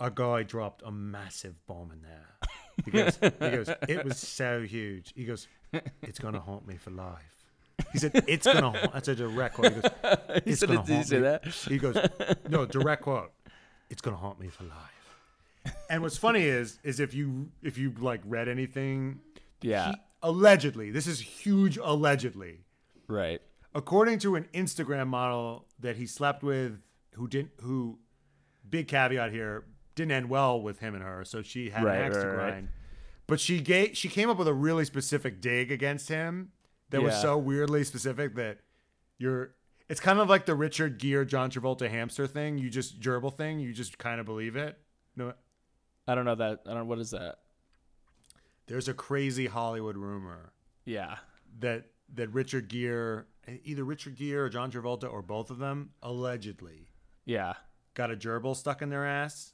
a guy dropped a massive bomb in there. He goes, he goes, it was so huge. He goes, it's gonna haunt me for life. He said, it's gonna haunt. That's a direct quote. He goes, it's gonna haunt me. Did you say that? He goes, no, direct quote. It's gonna haunt me for life. And what's funny is, is if you if you like read anything, yeah, he, allegedly, this is huge, allegedly, right? According to an Instagram model that he slept with, who didn't, who, big caveat here, didn't end well with him and her, so she had right, an axe right, to grind. Right. But she gave, she came up with a really specific dig against him that yeah. was so weirdly specific that you're. It's kind of like the Richard Gere, John Travolta hamster thing. You just gerbil thing. You just kind of believe it. No, I don't know that. I don't. What is that? There's a crazy Hollywood rumor. Yeah. That that Richard Gere, either Richard Gere or John Travolta or both of them, allegedly. Yeah. Got a gerbil stuck in their ass.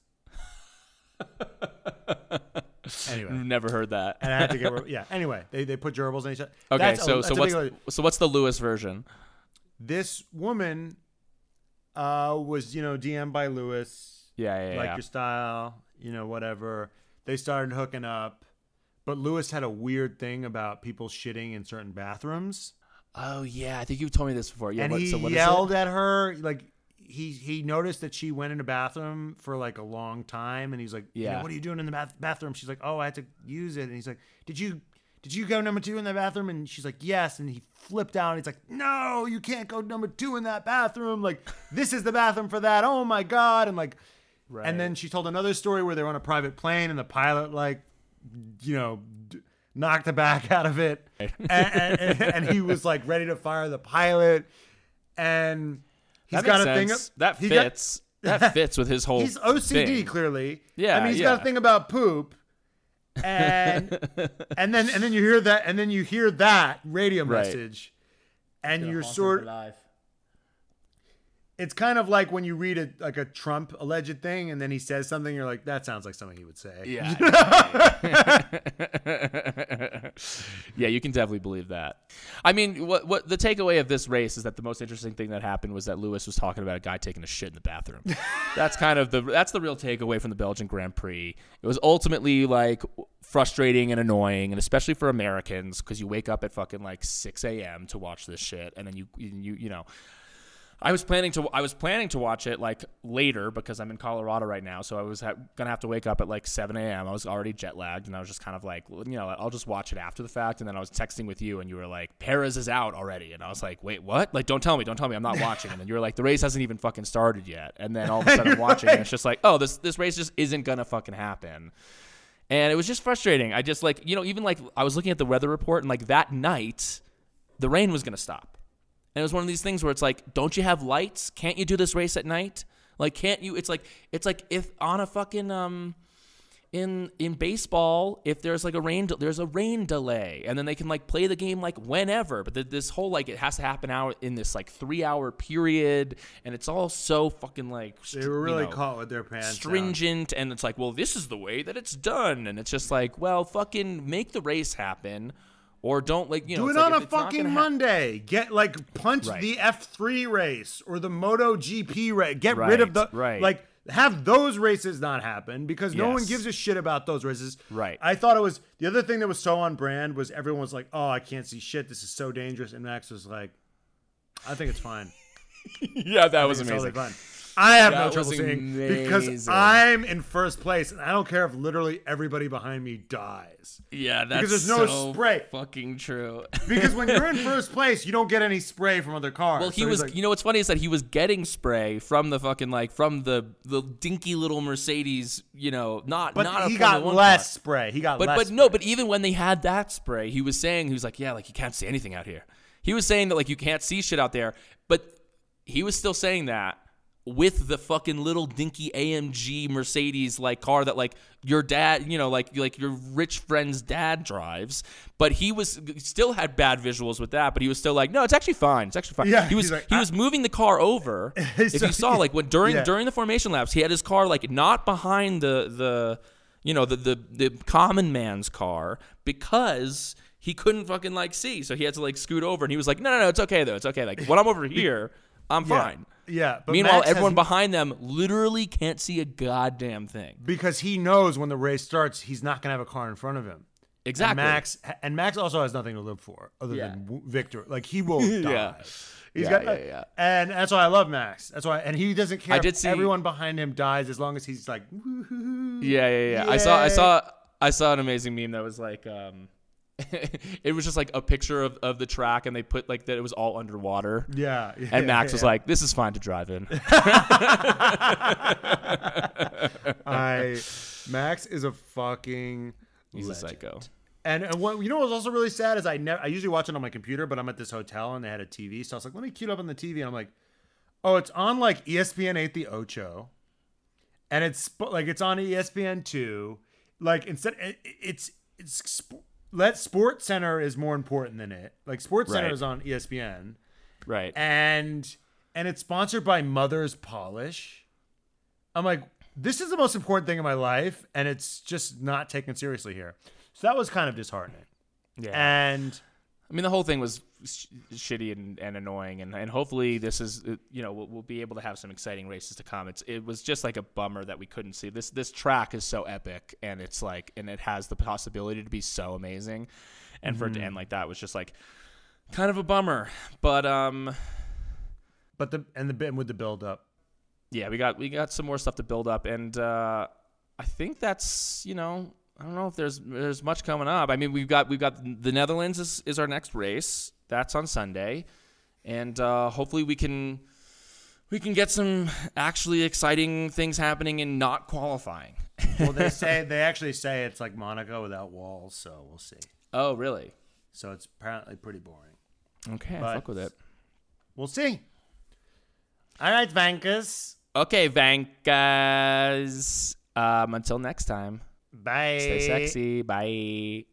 Anyway, never heard that. And I had to get rid- yeah. Anyway, they, they put gerbils in each other. Okay, that's so a, so what's big, so what's the Lewis version? This woman uh, was you know D M'd by Lewis. Yeah, yeah, yeah. Like yeah. your style, you know, whatever. They started hooking up, but Lewis had a weird thing about people shitting in certain bathrooms. Oh yeah, I think you told me this before. Yeah, and what, he so what yelled is it? At her like. He he noticed that she went in the bathroom for like a long time, and he's like, yeah, you know, what are you doing in the bath- bathroom? She's like, oh, I had to use it. And he's like, did you did you go number two in that bathroom? And she's like, yes. And he flipped out. And he's like, no, you can't go number two in that bathroom. Like, this is the bathroom for that. Oh my god. And like, right. And then she told another story where they were on a private plane, and the pilot like, you know, d- knocked the back out of it, right. and, and, and he was like ready to fire the pilot, and. He's got a thing up, that fits. Got, that fits with his whole. He's O C D thing. Clearly. Yeah, I mean, he's yeah. got a thing about poop, and and then and then you hear that, and then you hear that radio right. message, and you're sort. Life. It's kind of like when you read a like a Trump alleged thing, and then he says something. You're like, that sounds like something he would say. Yeah. Yeah, you can definitely believe that. I mean, what what the takeaway of this race is that the most interesting thing that happened was that Lewis was talking about a guy taking a shit in the bathroom. That's kind of the that's the real takeaway from the Belgian Grand Prix. It was ultimately like frustrating and annoying, and especially for Americans, because you wake up at fucking like six a.m. to watch this shit, and then you you you know. I was planning to I was planning to watch it like later because I'm in Colorado right now, so I was ha- gonna have to wake up at like seven a.m. I was already jet lagged, and I was just kind of like, you know, I'll just watch it after the fact. And then I was texting with you, and you were like, Perez is out already, and I was like, wait, what? Like, don't tell me, don't tell me, I'm not watching. And then you were like, the race hasn't even fucking started yet. And then all of a sudden I'm watching, and it's just like, oh, this this race just isn't gonna fucking happen. And it was just frustrating. I just like, you know, even like I was looking at the weather report, and like that night, the rain was gonna stop. And it was one of these things where it's like, don't you have lights? Can't you do this race at night? Like, can't you? It's like, it's like if on a fucking um, in in baseball, if there's like a rain, de- there's a rain delay, and then they can like play the game like whenever. But the, this whole like it has to happen out in this like three hour period, and it's all so fucking like str- they were really you know, caught with their pants stringent, and it's like, well, this is the way that it's done, and it's just like, well, fucking make the race happen. Or don't like you know. Do it on a fucking Monday. Get like punch the F three race or the MotoGP race. Get rid of the right. Like have those races not happen because no one gives a shit about those races. Right. I thought it was the other thing that was so on brand was everyone was like, oh, I can't see shit. This is so dangerous. And Max was like, I think it's fine. Yeah, that was amazing. Totally fine. I have no trouble seeing because I'm in first place, and I don't care if literally everybody behind me dies. Yeah, that's because there's no so spray. Fucking true. Because when you're in first place, you don't get any spray from other cars. Well, he so was. Like, you know what's funny is that he was getting spray from the fucking like from the the dinky little Mercedes. You know, not but not. He a got less car. Spray. He got. But less but spray. No. But even when they had that spray, he was saying he was like, yeah, like you can't see anything out here. He was saying that like you can't see shit out there, but he was still saying that. With the fucking little dinky A M G Mercedes like car that like your dad, you know, like like your rich friend's dad drives, but he was still had bad visuals with that, but he was still like, no, it's actually fine, it's actually fine. Yeah, he was like, he was moving the car over. If you saw like when during yeah. during the formation laps, he had his car like not behind the the you know, the, the, the common man's car because he couldn't fucking, like, see. So he had to, like, scoot over. And he was like, no, no, no, it's okay, though. It's okay. Like, when I'm over here, I'm yeah. fine. Yeah. But meanwhile, Max everyone behind them literally can't see a goddamn thing. Because he knows when the race starts, he's not going to have a car in front of him. Exactly. And Max, and Max also has nothing to live for other yeah. than Victor. Like, he will die. yeah. He's yeah, got, yeah, yeah. And that's why I love Max. That's why, and he doesn't care I did if see, everyone behind him dies as long as he's like, woo-hoo-hoo, yeah, yeah, yeah. Yay. I saw, I saw, I saw an amazing meme that was like, um, it was just like a picture of, of the track, and they put like that it was all underwater. Yeah, yeah and Max yeah, was yeah. like, "This is fine to drive in." I Max is a fucking he's legend. a psycho. And, and what you know what's also really sad is I never I usually watch it on my computer, but I'm at this hotel and they had a T V, so I was like, let me cue it up on the T V, and I'm like, oh, it's on like E S P N eight The Ocho, and it's like it's on E S P N two. Like instead, it, it's it's let Sports Center is more important than it. Like Sports right. Center is on E S P N, right? And and it's sponsored by Mother's Polish. I'm like, this is the most important thing in my life, and it's just not taken seriously here. So that was kind of disheartening. Yeah. And I mean, the whole thing was sh- shitty and, and annoying. And, and hopefully this is, you know, we'll, we'll be able to have some exciting races to come. It's, it was just like a bummer that we couldn't see this. This track is so epic, and it's like, and it has the possibility to be so amazing. And for mm-hmm. it to end like that was just like kind of a bummer, but, um, but the, and the bit with the build up. Yeah, we got, we got some more stuff to build up. And, uh, I think that's, you know, I don't know if there's there's much coming up. I mean, we've got we've got the Netherlands is, is our next race. That's on Sunday, and uh, hopefully we can we can get some actually exciting things happening and not qualifying. Well, they say they actually say it's like Monaco without walls, so we'll see. Oh, really? So it's apparently pretty boring. Okay, but fuck with it. We'll see. All right, Vankers. Okay, Vankers. Um, until next time. Bye. Stay sexy. Bye.